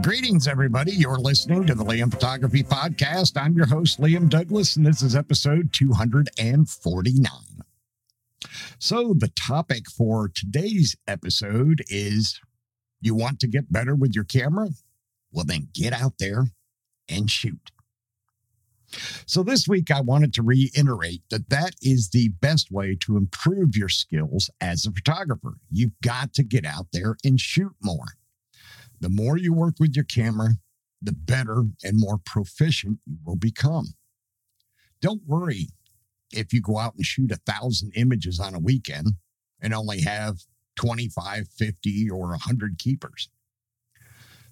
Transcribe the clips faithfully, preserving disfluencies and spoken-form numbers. Greetings, everybody. You're listening to the Liam Photography Podcast. I'm your host, Liam Douglas, and this is episode two forty-nine. So the topic for today's episode is, you want to get better with your camera? Well, then get out there and shoot. So this week, I wanted to reiterate that that is the best way to improve your skills as a photographer. You've got to get out there and shoot more. The more you work with your camera, the better and more proficient you will become. Don't worry if you go out and shoot a thousand images on a weekend and only have twenty-five, fifty, or one hundred keepers.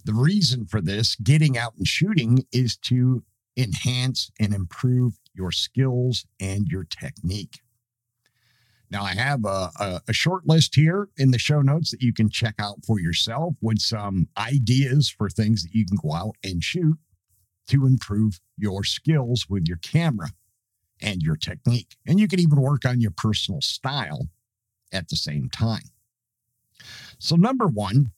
The reason for this, getting out and shooting, is to enhance and improve your skills and your technique. Now, I have a, a, a short list here in the show notes that you can check out for yourself with some ideas for things that you can go out and shoot to improve your skills with your camera and your technique. And you can even work on your personal style at the same time. So number one,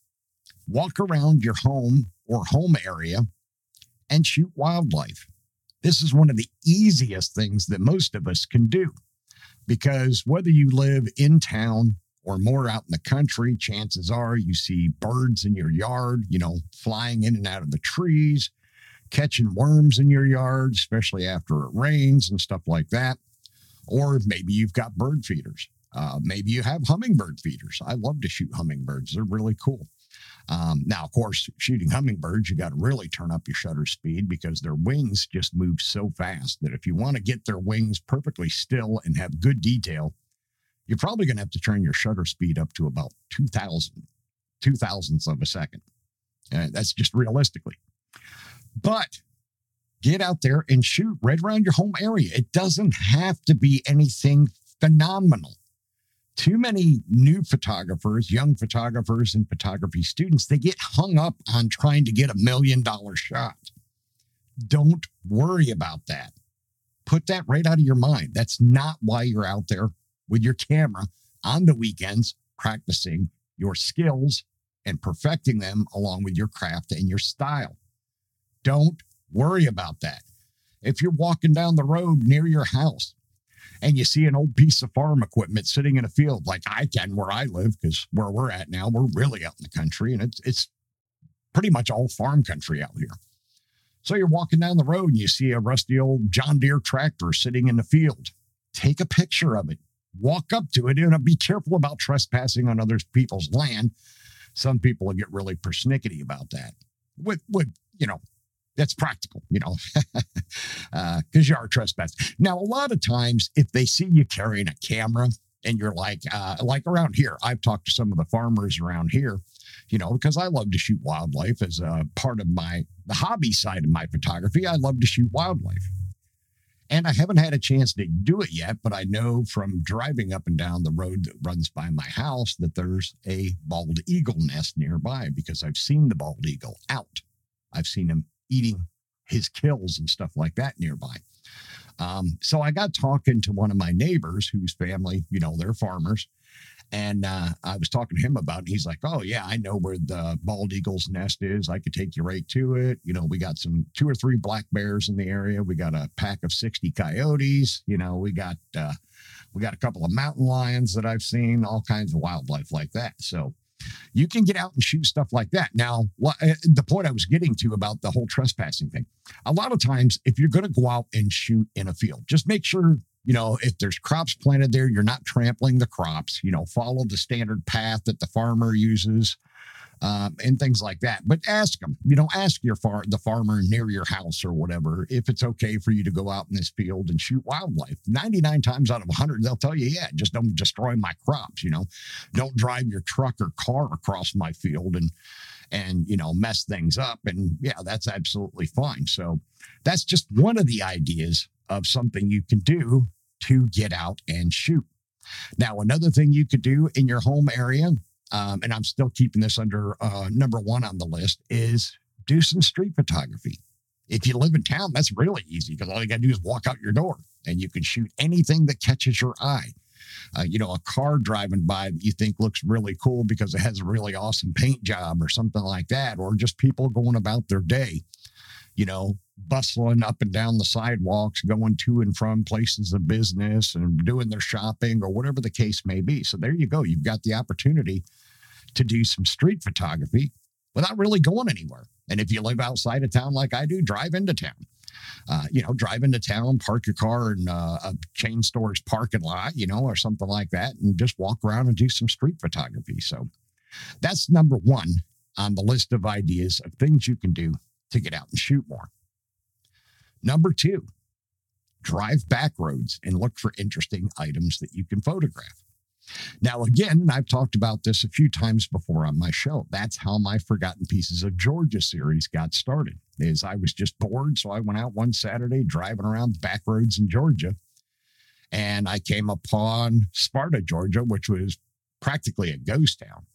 walk around your home or home area and shoot wildlife. This is one of the easiest things that most of us can do. Because whether you live in town or more out in the country, chances are you see birds in your yard, you know, flying in and out of the trees, catching worms in your yard, especially after it rains and stuff like that. Or maybe you've got bird feeders. Uh, maybe you have hummingbird feeders. I love to shoot hummingbirds. They're really cool. Um, now, of course, shooting hummingbirds, you got to really turn up your shutter speed because their wings just move so fast that if you want to get their wings perfectly still and have good detail, you're probably going to have to turn your shutter speed up to about two thousand, two thousandths of a second. Uh, that's just realistically. But get out there and shoot right around your home area. It doesn't have to be anything phenomenal. Too many new photographers, young photographers, and photography students, they get hung up on trying to get a million dollar shot. Don't worry about that. Put that right out of your mind. That's not why you're out there with your camera on the weekends, practicing your skills and perfecting them along with your craft and your style. Don't worry about that. If you're walking down the road near your house, and you see an old piece of farm equipment sitting in a field like I can where I live, because where we're at now, we're really out in the country, and it's it's pretty much all farm country out here. So you're walking down the road and you see a rusty old John Deere tractor sitting in the field. Take a picture of it. Walk up to it, and be careful about trespassing on other people's land. Some people will get really persnickety about that. With, with you know, that's practical, you know, because uh, you are trespassing. Now, a lot of times if they see you carrying a camera and you're like, uh, like around here, I've talked to some of the farmers around here, you know, because I love to shoot wildlife as a part of my, the hobby side of my photography. I love to shoot wildlife. And I haven't had a chance to do it yet, but I know from driving up and down the road that runs by my house that there's a bald eagle nest nearby because I've seen the bald eagle out. I've seen him eating his kills and stuff like that nearby. Um, so I got talking to one of my neighbors whose family, you know, they're farmers. And uh, I was talking to him about it. He's like, oh, yeah, I know where the bald eagle's nest is. I could take you right to it. You know, we got some two or three black bears in the area. We got a pack of sixty coyotes. You know, we got uh, we got a couple of mountain lions that I've seen, all kinds of wildlife like that. So you can get out and shoot stuff like that. Now, the point I was getting to about the whole trespassing thing, a lot of times if you're going to go out and shoot in a field, just make sure, you know, if there's crops planted there, you're not trampling the crops, you know, follow the standard path that the farmer uses um, and things like that. But ask them, you know, ask your far- the farmer near your house or whatever, if it's okay for you to go out in this field and shoot wildlife. ninety-nine times out of one hundred, they'll tell you, yeah, just don't destroy my crops, you know, don't drive your truck or car across my field and, and, you know, mess things up. And yeah, that's absolutely fine. So that's just one of the ideas of something you can do to get out and shoot. Now, another thing you could do in your home area, um, and I'm still keeping this under uh, number one on the list, is do some street photography. If you live in town, that's really easy because all you got to do is walk out your door and you can shoot anything that catches your eye. Uh, you know, a car driving by that you think looks really cool because it has a really awesome paint job or something like that, or just people going about their day, you know, bustling up and down the sidewalks, going to and from places of business and doing their shopping or whatever the case may be. So there you go. You've got the opportunity to do some street photography without really going anywhere. And if you live outside of town like I do, drive into town. Uh, you know, drive into town, park your car in uh, a chain store's parking lot, you know, or something like that, and just walk around and do some street photography. So that's number one on the list of ideas of things you can do to get out and shoot more. Number two, drive back roads and look for interesting items that you can photograph. Now, again, and I've talked about this a few times before on my show, that's how my Forgotten Pieces of Georgia series got started, is I was just bored. So I went out one Saturday driving around back roads in Georgia, and I came upon Sparta, Georgia, which was practically a ghost town.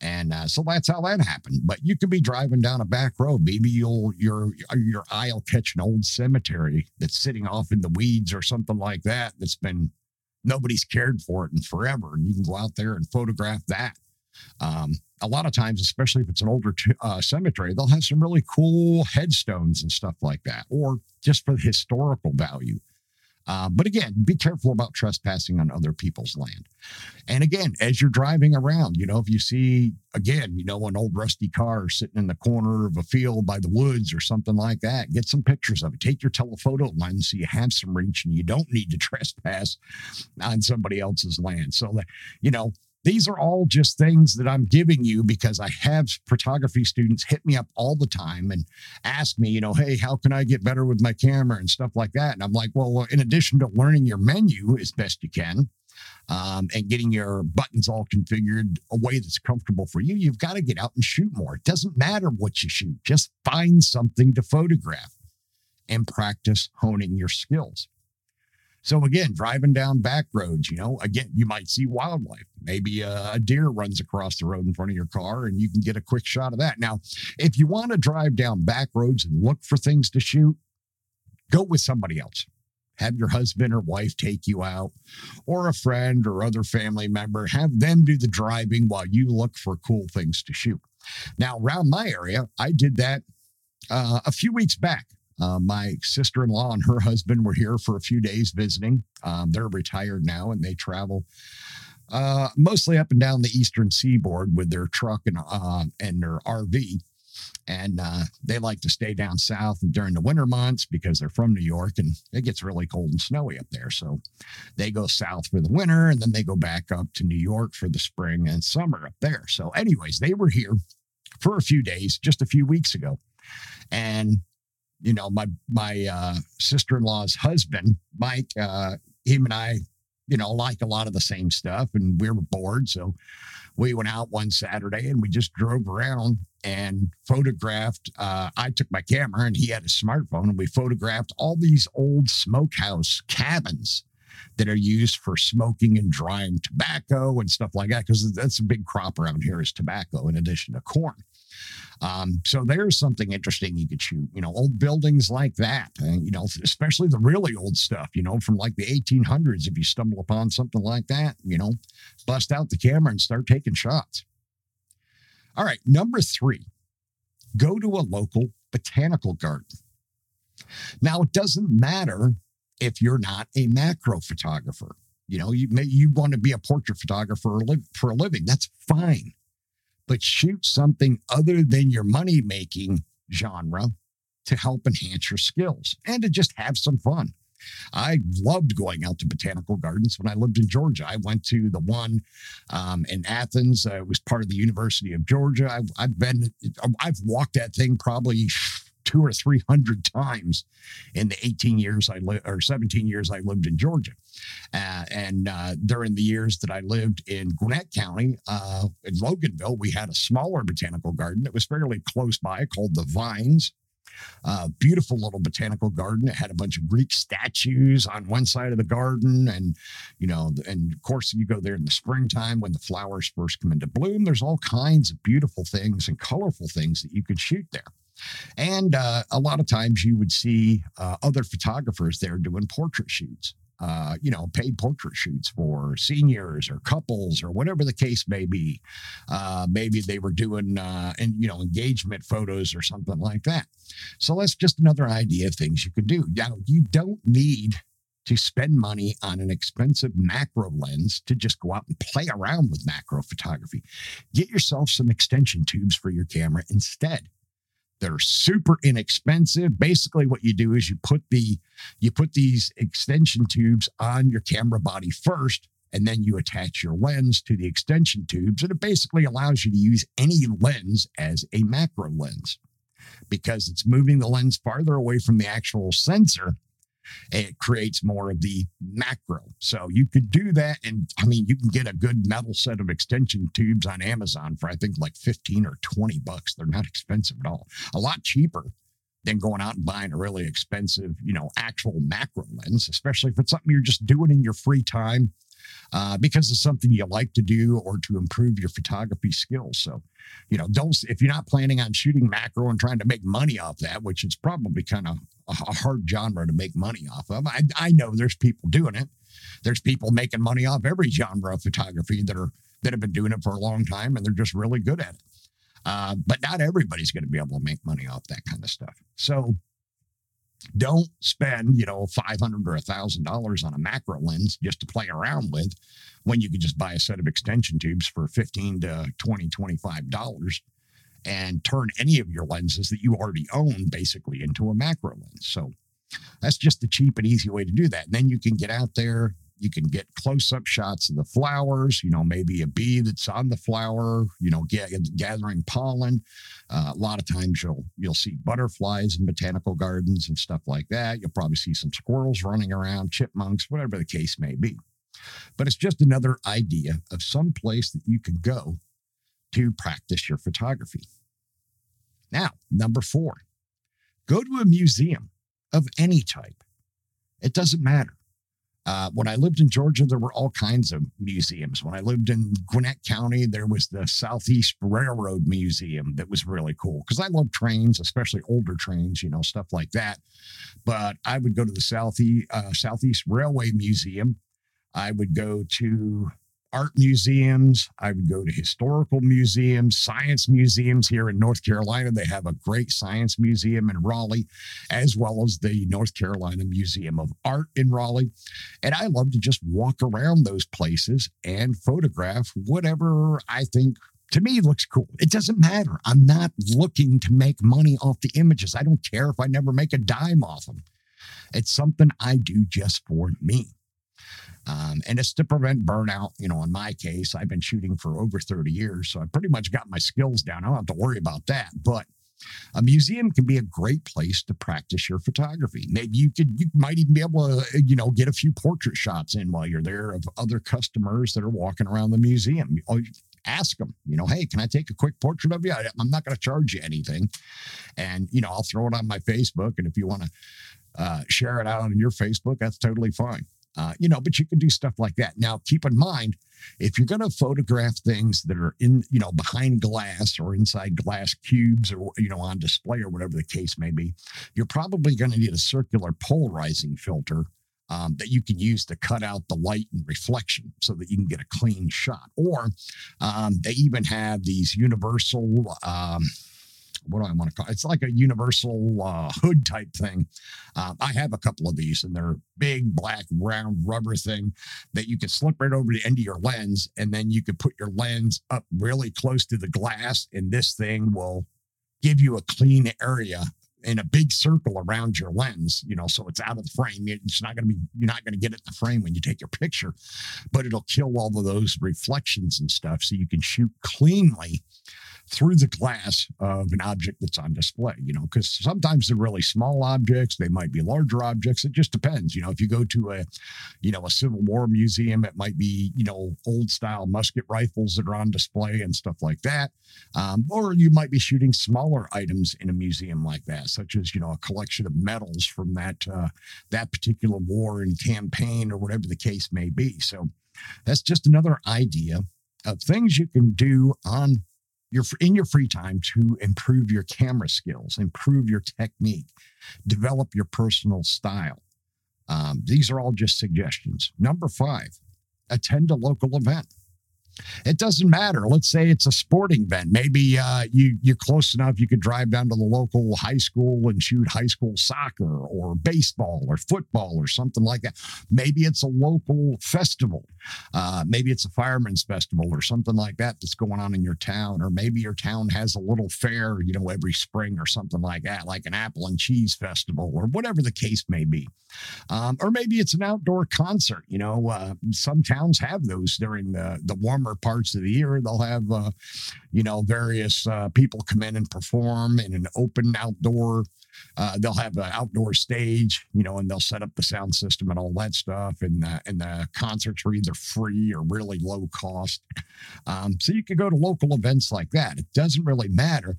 And uh, so that's how that happened. But you could be driving down a back road. Maybe you'll your your eye will catch an old cemetery that's sitting off in the weeds or something like that. That's been nobody's cared for it in forever, and you can go out there and photograph that. Um, a lot of times, especially if it's an older t- uh, cemetery, they'll have some really cool headstones and stuff like that, or just for the historical value. Uh, but again, be careful about trespassing on other people's land. And again, as you're driving around, you know, if you see, again, you know, an old rusty car sitting in the corner of a field by the woods or something like that, get some pictures of it. Take your telephoto lens so you have some reach and you don't need to trespass on somebody else's land. So, that, you know, these are all just things that I'm giving you because I have photography students hit me up all the time and ask me, you know, hey, how can I get better with my camera and stuff like that? And I'm like, well, in addition to learning your menu as best you can um, and getting your buttons all configured a way that's comfortable for you, you've got to get out and shoot more. It doesn't matter what you shoot. Just find something to photograph and practice honing your skills. So again, driving down back roads, you know, again, you might see wildlife. Maybe a deer runs across the road in front of your car and you can get a quick shot of that. Now, if you want to drive down back roads and look for things to shoot, go with somebody else. Have your husband or wife take you out, or a friend or other family member. Have them do the driving while you look for cool things to shoot. Now, around my area, I did that uh, a few weeks back. Uh, my sister-in-law and her husband were here for a few days visiting. Um, they're retired now, and they travel uh, mostly up and down the eastern seaboard with their truck and uh, and their R V. And uh, they like to stay down south during the winter months because they're from New York, and it gets really cold and snowy up there. So they go south for the winter, and then they go back up to New York for the spring and summer up there. So anyways, they were here for a few days just a few weeks ago. And you know, my, my, uh, sister-in-law's husband, Mike, uh, him and I, you know, like a lot of the same stuff, and we were bored. So we went out one Saturday and we just drove around and photographed. Uh, I took my camera and he had his smartphone, and we photographed all these old smokehouse cabins that are used for smoking and drying tobacco and stuff like that. Cause that's a big crop around here is tobacco in addition to corn. Um, so there's something interesting you could shoot, you know, old buildings like that, and, you know, especially the really old stuff, you know, from like the eighteen hundreds, if you stumble upon something like that, you know, bust out the camera and start taking shots. All right. Number three, go to a local botanical garden. Now, it doesn't matter if you're not a macro photographer. You know, you may, you want to be a portrait photographer or live, for a living. That's fine. But shoot something other than your money-making genre to help enhance your skills and to just have some fun. I loved going out to botanical gardens when I lived in Georgia. I went to the one um, in Athens. Uh, it was part of the University of Georgia. I've, I've been, I've walked that thing probably two or three hundred times in the eighteen years I lived, or seventeen years I lived in Georgia. Uh, and uh, during the years that I lived in Gwinnett County, uh, in Loganville, we had a smaller botanical garden that was fairly close by called the Vines. Uh, beautiful little botanical garden. It had a bunch of Greek statues on one side of the garden. And, you know, and of course, you go there in the springtime when the flowers first come into bloom. There's all kinds of beautiful things and colorful things that you could shoot there. And uh, a lot of times you would see uh, other photographers there doing portrait shoots, uh, you know, paid portrait shoots for seniors or couples or whatever the case may be. Uh, maybe they were doing, uh, and, you know, engagement photos or something like that. So that's just another idea of things you can do. Now, you don't need to spend money on an expensive macro lens to just go out and play around with macro photography. Get yourself some extension tubes for your camera instead. They're super inexpensive. Basically, what you do is you put the you put these extension tubes on your camera body first, and then you attach your lens to the extension tubes. And it basically allows you to use any lens as a macro lens because it's moving the lens farther away from the actual sensor. It creates more of the macro. So you could do that. And I mean, you can get a good metal set of extension tubes on Amazon for, I think, like fifteen or twenty bucks. They're not expensive at all. A lot cheaper than going out and buying a really expensive, you know, actual macro lens, especially if it's something you're just doing in your free time uh, because it's something you like to do or to improve your photography skills. So, you know, don't, if you're not planning on shooting macro and trying to make money off that, which is probably kind of a hard genre to make money off of. I, I know there's people doing it. There's people making money off every genre of photography that are that have been doing it for a long time, and they're just really good at it. Uh, but not everybody's going to be able to make money off that kind of stuff. So don't spend, you know, five hundred dollars or one thousand dollars on a macro lens just to play around with when you could just buy a set of extension tubes for fifteen to twenty, twenty-five dollars. And turn any of your lenses that you already own basically into a macro lens. So that's just a cheap and easy way to do that. And then you can get out there, you can get close-up shots of the flowers, you know, maybe a bee that's on the flower, you know, get, gathering pollen. Uh, a lot of times you'll you'll see butterflies in botanical gardens and stuff like that. You'll probably see some squirrels running around, chipmunks, whatever the case may be. But it's just another idea of some place that you can go to practice your photography. Now, number four, go to a museum of any type. It doesn't matter. Uh, when I lived in Georgia, there were all kinds of museums. When I lived in Gwinnett County, there was the Southeast Railroad Museum that was really cool because I love trains, especially older trains, you know, stuff like that. But I would go to the Southeast, uh, Southeast Railway Museum. I would go to art museums. I would go to historical museums, science museums here in North Carolina. They have a great science museum in Raleigh, as well as the North Carolina Museum of Art in Raleigh. And I love to just walk around those places and photograph whatever I think to me looks cool. It doesn't matter. I'm not looking to make money off the images. I don't care if I never make a dime off them. It's something I do just for me. Um, and it's to prevent burnout. You know, in my case, I've been shooting for over thirty years, so I pretty much got my skills down. I don't have to worry about that. But a museum can be a great place to practice your photography. Maybe you could, you might even be able to, you know, get a few portrait shots in while you're there of other customers that are walking around the museum. Ask them, you know, hey, can I take a quick portrait of you? I'm not going to charge you anything. And, you know, I'll throw it on my Facebook. And if you want to uh, share it out on your Facebook, that's totally fine. Uh, you know, but you can do stuff like that. Now, keep in mind, if you're going to photograph things that are in, you know, behind glass or inside glass cubes or, you know, on display or whatever the case may be, you're probably going to need a circular polarizing filter um, that you can use to cut out the light and reflection so that you can get a clean shot. Or um, they even have these universal, um, what do I want to call it? It's like a universal uh, hood type thing. Um, I have a couple of these, and they're big, black, round rubber thing that you can slip right over the end of your lens, and then you can put your lens up really close to the glass, and this thing will give you a clean area in a big circle around your lens, you know, so it's out of the frame. It's not going to be, you're not going to get it in the frame when you take your picture, but it'll kill all of those reflections and stuff so you can shoot cleanly through the glass of an object that's on display, you know, because sometimes they're really small objects. They might be larger objects. It just depends. You know, if you go to a, you know, a Civil War museum, it might be, you know, old style musket rifles that are on display and stuff like that. Um, or you might be shooting smaller items in a museum like that, such as, you know, a collection of medals from that, uh, that particular war and campaign or whatever the case may be. So that's just another idea of things you can do on your in your free time to improve your camera skills, improve your technique, develop your personal style. Um, these are all just suggestions. Number five, attend a local event. It doesn't matter. Let's say it's a sporting event. Maybe uh, you, you're close enough you could drive down to the local high school and shoot high school soccer or baseball or football or something like that. Maybe it's a local festival. Uh, maybe it's a fireman's festival or something like that that's going on in your town. Or maybe your town has a little fair, you know, every spring or something like that, like an apple and cheese festival or whatever the case may be. Um, or maybe it's an outdoor concert. You know, uh, some towns have those during the, the warmer parts of the year. They'll have, uh, you know, various uh, people come in and perform in an open outdoor, uh, they'll have an outdoor stage, you know, and they'll set up the sound system and all that stuff. And, uh, and the concerts are either free or really low cost. Um, so you can go to local events like that. It doesn't really matter.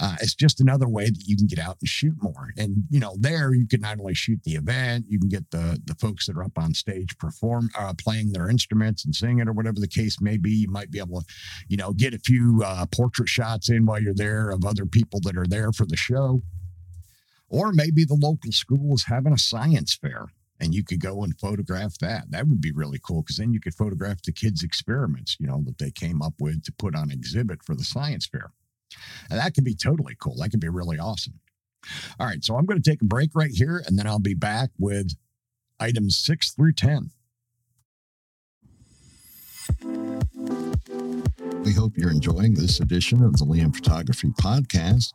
Uh, it's just another way that you can get out and shoot more. And, you know, there you can not only shoot the event, you can get the the folks that are up on stage perform, uh, playing their instruments and singing or whatever the case may be. You might be able to, you know, get a few uh, portrait shots in while you're there of other people that are there for the show. Or maybe the local school is having a science fair and you could go and photograph that. That would be really cool because then you could photograph the kids' experiments, you know, that they came up with to put on exhibit for the science fair. And that could be totally cool. That could be really awesome. All right. So I'm going to take a break right here and then I'll be back with items six through ten. We hope you're enjoying this edition of the Liam Photography Podcast.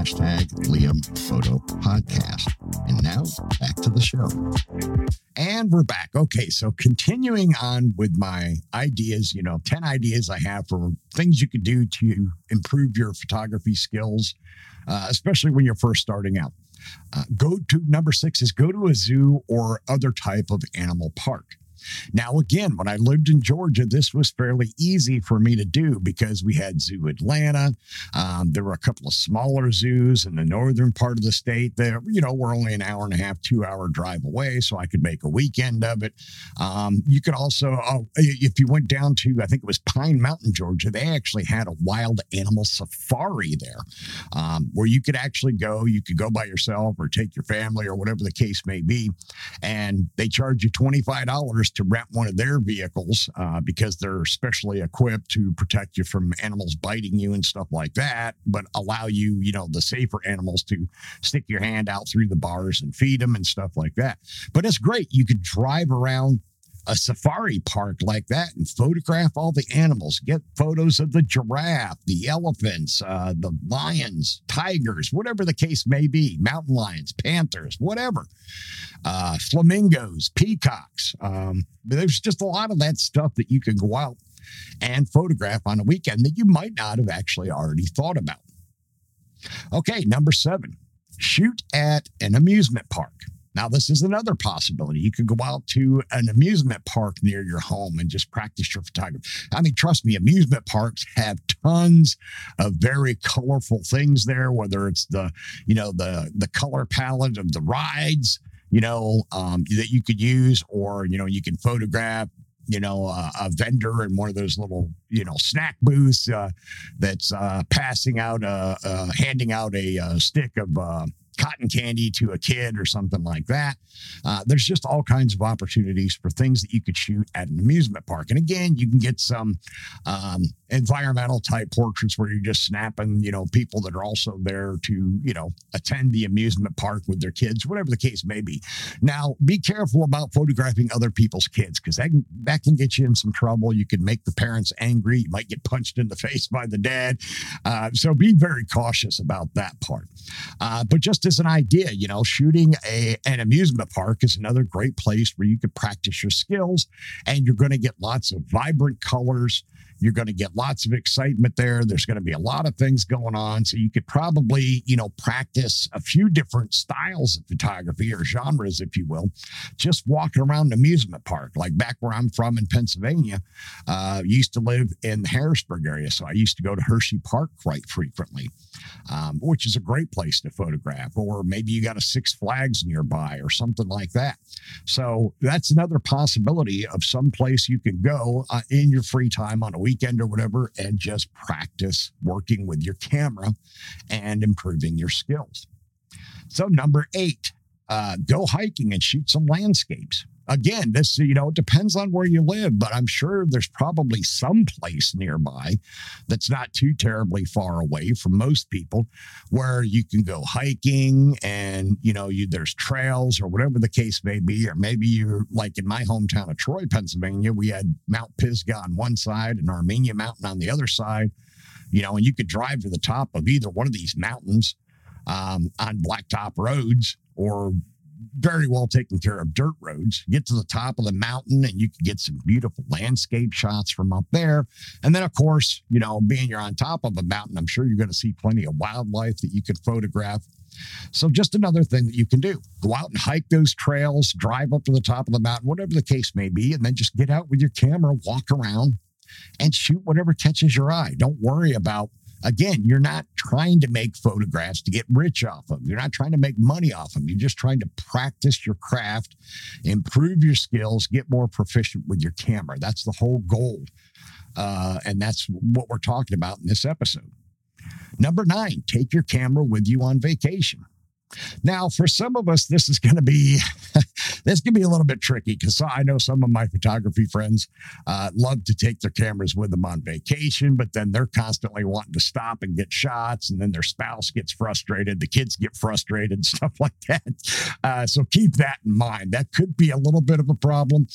Hashtag Liam Photo Podcast. And now back to the show. And we're back. Okay, so continuing on with my ideas, you know, ten ideas I have for things you could do to improve your photography skills, uh, especially when you're first starting out. Uh, go to number six is go to a zoo or other type of animal park. Now, again, when I lived in Georgia, this was fairly easy for me to do because we had Zoo Atlanta. Um, there were a couple of smaller zoos in the northern part of the state that, you know, were only an hour and a half, two hour drive away. So I could make a weekend of it. Um, you could also, oh, if you went down to, I think it was Pine Mountain, Georgia, they actually had a wild animal safari there um, where you could actually go. You could go by yourself or take your family or whatever the case may be. And they charge you twenty-five dollars to rent one of their vehicles uh, because they're specially equipped to protect you from animals biting you and stuff like that, but allow you, you know, the safer animals to stick your hand out through the bars and feed them and stuff like that. But it's great. You could drive around a safari park like that and photograph all the animals, get photos of the giraffe, the elephants, uh, the lions, tigers, whatever the case may be, mountain lions, panthers, whatever, uh, flamingos, peacocks. Um, there's just a lot of that stuff that you can go out and photograph on a weekend that you might not have actually already thought about. Okay. Number seven, shoot at an amusement park. Now, this is another possibility. You could go out to an amusement park near your home and just practice your photography. I mean, trust me, amusement parks have tons of very colorful things there, whether it's the, you know, the, the color palette of the rides, you know, um, that you could use, or, you know, you can photograph, you know, uh, a vendor in one of those little, you know, snack booths uh, that's uh, passing out, uh, uh, handing out a, a stick of, uh, cotton candy to a kid or something like that. Uh, there's just all kinds of opportunities for things that you could shoot at an amusement park. And again, you can get some um, environmental type portraits where you're just snapping, you know, people that are also there to, you know, attend the amusement park with their kids, whatever the case may be. Now, be careful about photographing other people's kids, because that, that can get you in some trouble. You can make the parents angry. You might get punched in the face by the dad. Uh, so be very cautious about that part. Uh, but just as an idea, you know, shooting a, an amusement park is another great place where you could practice your skills, and you're going to get lots of vibrant colors. You're going to get lots of excitement there. There's going to be a lot of things going on. So you could probably, you know, practice a few different styles of photography or genres, if you will, just walking around an amusement park. Like back where I'm from in Pennsylvania, uh, used to live in the Harrisburg area. So I used to go to Hershey Park quite frequently, um, which is a great place to photograph. Or maybe you got a Six Flags nearby or something like that. So that's another possibility of some place you can go uh, in your free time on a weekend. weekend or whatever, and just practice working with your camera and improving your skills. So number eight, uh, go hiking and shoot some landscapes. Again, this, you know, it depends on where you live, but I'm sure there's probably some place nearby that's not too terribly far away from most people where you can go hiking and, you know, you, there's trails or whatever the case may be. Or maybe you're like in my hometown of Troy, Pennsylvania, we had Mount Pisgah on one side and Armenia Mountain on the other side, you know, and you could drive to the top of either one of these mountains um, on blacktop roads or very well taken care of dirt roads. Get to the top of the mountain and you can get some beautiful landscape shots from up there. And then, of course, you know, being you're on top of a mountain, I'm sure you're going to see plenty of wildlife that you can photograph. So just another thing that you can do, go out and hike those trails, drive up to the top of the mountain, whatever the case may be, and then just get out with your camera, walk around and shoot whatever catches your eye. Don't worry about, again, you're not trying to make photographs to get rich off of them. You're not trying to make money off them. You're just trying to practice your craft, improve your skills, get more proficient with your camera. That's the whole goal. Uh, and that's what we're talking about in this episode. Number nine, take your camera with you on vacation. Now, for some of us, this is going to be this can be a little bit tricky, because I know some of my photography friends uh, love to take their cameras with them on vacation, but then they're constantly wanting to stop and get shots, and then their spouse gets frustrated, the kids get frustrated, stuff like that. Uh, so keep that in mind. That could be a little bit of a problem.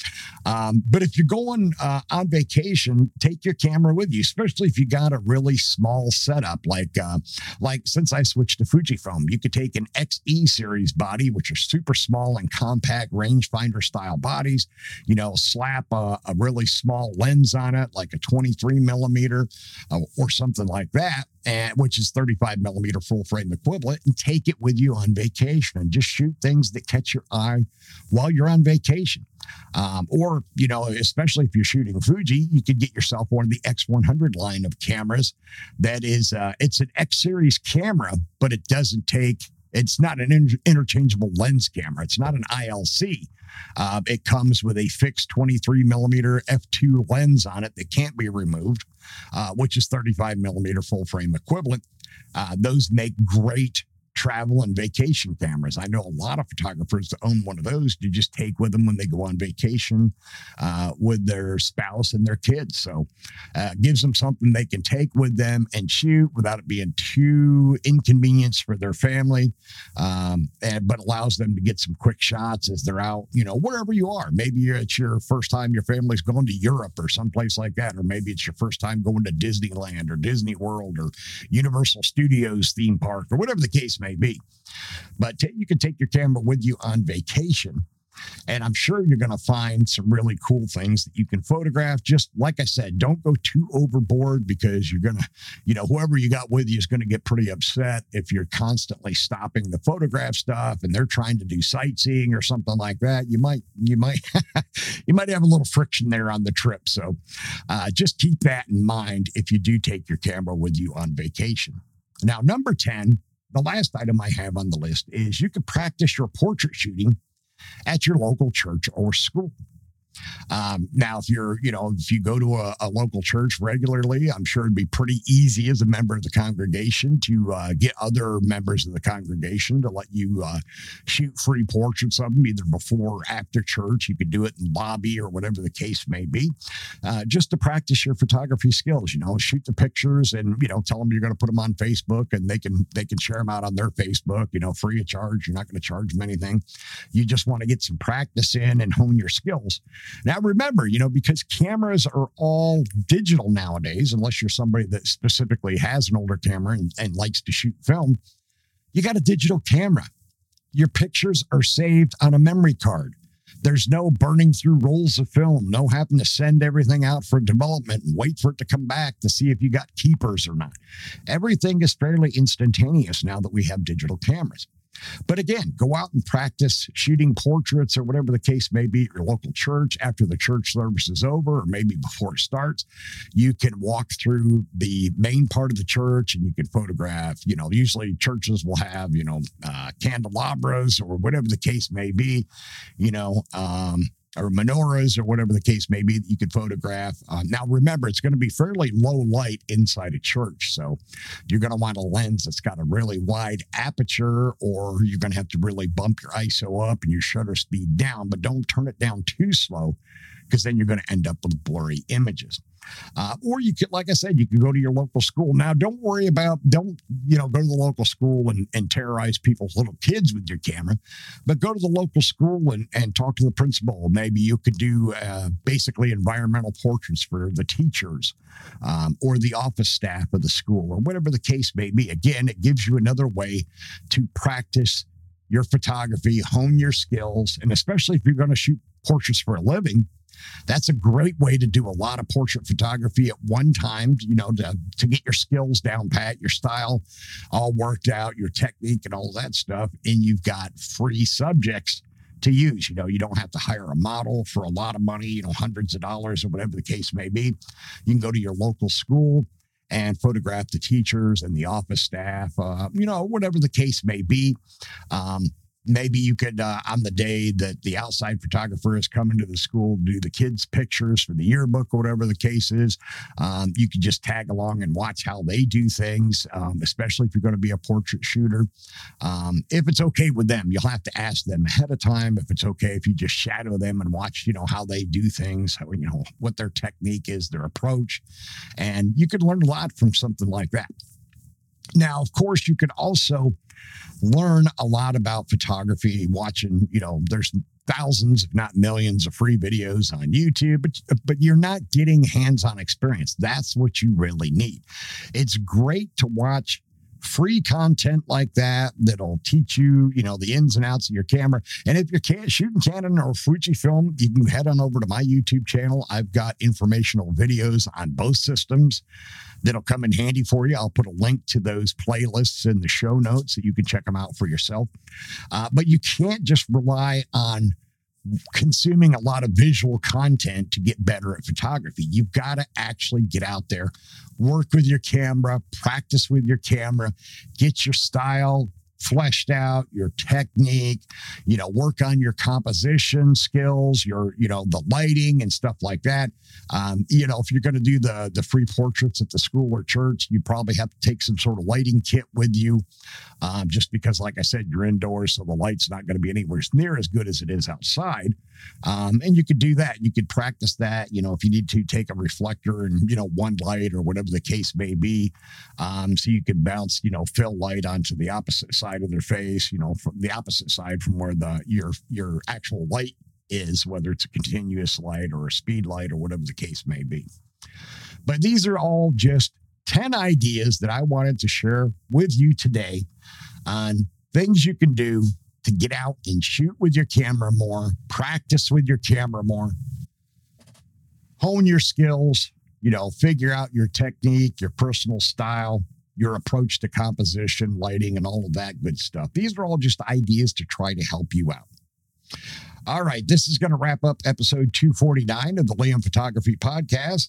Um, but if you're going uh, on vacation, take your camera with you, especially if you got a really small setup. Like uh, like since I switched to Fujifilm, you could take an X X E series body, which are super small and compact rangefinder style bodies. You know, slap a, a really small lens on it, like a twenty-three millimeter uh, or something like that, and which is thirty-five millimeter full frame equivalent, and take it with you on vacation and just shoot things that catch your eye while you're on vacation. Um, or, you know, especially if you're shooting Fuji, you could get yourself one of the X one hundred line of cameras. That is, uh, it's an X series camera, but it doesn't take It's not an inter- interchangeable lens camera. It's not an I L C. Uh, it comes with a fixed twenty-three millimeter f two lens on it that can't be removed, uh, which is thirty-five millimeter full frame equivalent. Uh, those make great travel and vacation cameras. I know a lot of photographers that own one of those to just take with them when they go on vacation uh, with their spouse and their kids. So uh, gives them something they can take with them and shoot without it being too inconvenience for their family, um, and, but allows them to get some quick shots as they're out, you know, wherever you are. Maybe it's your first time your family's going to Europe or someplace like that, or maybe it's your first time going to Disneyland or Disney World or Universal Studios theme park or whatever the case may be. Maybe, but t- you can take your camera with you on vacation, and I'm sure you're going to find some really cool things that you can photograph. Just like I said, don't go too overboard, because you're going to, you know, whoever you got with you is going to get pretty upset if you're constantly stopping to photograph stuff and they're trying to do sightseeing or something like that. You might, you might, you might have a little friction there on the trip. So uh, just keep that in mind if you do take your camera with you on vacation. Now, number ten. The last item I have on the list is you can practice your portrait shooting at your local church or school. Um, now, if you're, you know, if you go to a, a local church regularly, I'm sure it'd be pretty easy as a member of the congregation to uh, get other members of the congregation to let you uh, shoot free portraits of them either before or after church. You could do it in the lobby or whatever the case may be, uh, just to practice your photography skills. You know, shoot the pictures and, you know, tell them you're going to put them on Facebook, and they can they can share them out on their Facebook, you know, free of charge. You're not going to charge them anything. You just want to get some practice in and hone your skills. Now, remember, you know, because cameras are all digital nowadays, unless you're somebody that specifically has an older camera and, and likes to shoot film, you got a digital camera. Your pictures are saved on a memory card. There's no burning through rolls of film, no having to send everything out for development and wait for it to come back to see if you got keepers or not. Everything is fairly instantaneous now that we have digital cameras. But again, go out and practice shooting portraits or whatever the case may be at your local church after the church service is over, or maybe before it starts. You can walk through the main part of the church and you can photograph, you know, usually churches will have, you know, uh, candelabras or whatever the case may be, you know, um, or menorahs or whatever the case may be that you could photograph. Uh, now, remember, it's going to be fairly low light inside a church. So you're going to want a lens that's got a really wide aperture, or you're going to have to really bump your I S O up and your shutter speed down, but don't turn it down too slow, because then you're going to end up with blurry images. Uh, or you could, like I said, you could go to your local school. Now, don't worry about, don't, you know, go to the local school and, and terrorize people's little kids with your camera, but go to the local school and, and talk to the principal. Maybe you could do uh, basically environmental portraits for the teachers um, or the office staff of the school or whatever the case may be. Again, it gives you another way to practice your photography, hone your skills, and especially if you're going to shoot portraits for a living, that's a great way to do a lot of portrait photography at one time, you know, to, to get your skills down pat, your style all worked out, your technique and all that stuff. And you've got free subjects to use. You know, you don't have to hire a model for a lot of money, you know, hundreds of dollars or whatever the case may be. You can go to your local school and photograph the teachers and the office staff, uh, you know, whatever the case may be. Um, Maybe you could, uh, on the day that the outside photographer is coming to the school to do the kids' pictures for the yearbook or whatever the case is, um, you could just tag along and watch how they do things, um, especially if you're going to be a portrait shooter. Um, if it's okay with them, you'll have to ask them ahead of time if it's okay if you just shadow them and watch, you know, how they do things, how, you know, what their technique is, their approach. And you could learn a lot from something like that. Now, of course, you could also learn a lot about photography watching, you know, there's thousands, if not millions, of free videos on YouTube, but, but you're not getting hands-on experience. That's what you really need. It's great to watch free content like that that'll teach you, you know, the ins and outs of your camera. And if you're shooting Canon or Fujifilm, you can head on over to my YouTube channel. I've got informational videos on both systems that'll come in handy for you. I'll put a link to those playlists in the show notes so you can check them out for yourself. Uh, but you can't just rely on consuming a lot of visual content to get better at photography. You've got to actually get out there, work with your camera, practice with your camera, get your style fleshed out, your technique, you know, work on your composition skills, your, you know, the lighting and stuff like that. Um, you know, if you're going to do the, the free portraits at the school or church, you probably have to take some sort of lighting kit with you, um, just because, like I said, you're indoors, so the light's not going to be anywhere near as good as it is outside. Um, and you could do that. You could practice that. You know, if you need to, take a reflector and, you know, one light or whatever the case may be. Um, so you can bounce, you know, fill light onto the opposite side of their face, you know, from the opposite side from where the, your, your actual light is, whether it's a continuous light or a speed light or whatever the case may be. But these are all just ten ideas that I wanted to share with you today on things you can do to get out and shoot with your camera more, practice with your camera more, hone your skills, you know, figure out your technique, your personal style, your approach to composition, lighting, and all of that good stuff. These are all just ideas to try to help you out. All right, this is going to wrap up episode two forty-nine of the Liam Photography Podcast.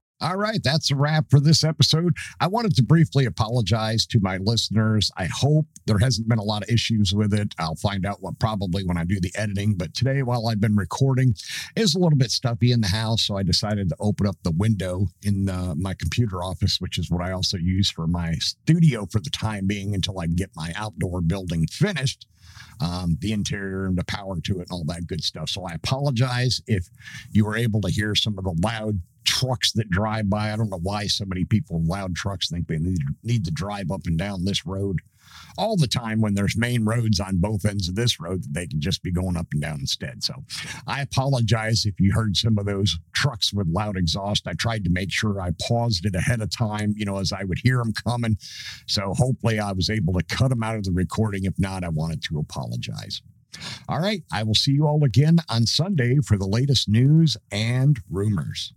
All right, that's a wrap for this episode. I wanted to briefly apologize to my listeners. I hope there hasn't been a lot of issues with it. I'll find out what probably when I do the editing. But today, while I've been recording, it's a little bit stuffy in the house. So I decided to open up the window in uh, my computer office, which is what I also use for my studio for the time being until I get my outdoor building finished. Um, the interior and the power to it and all that good stuff. So I apologize if you were able to hear some of the loud trucks that drive by. I don't know why so many people with loud trucks think they need, need to drive up and down this road all the time when there's main roads on both ends of this road that they can just be going up and down instead. So I apologize if you heard some of those trucks with loud exhaust. I tried to make sure I paused it ahead of time, you know, as I would hear them coming. So hopefully I was able to cut them out of the recording. If not, I wanted to apologize. All right. I will see you all again on Sunday for the latest news and rumors.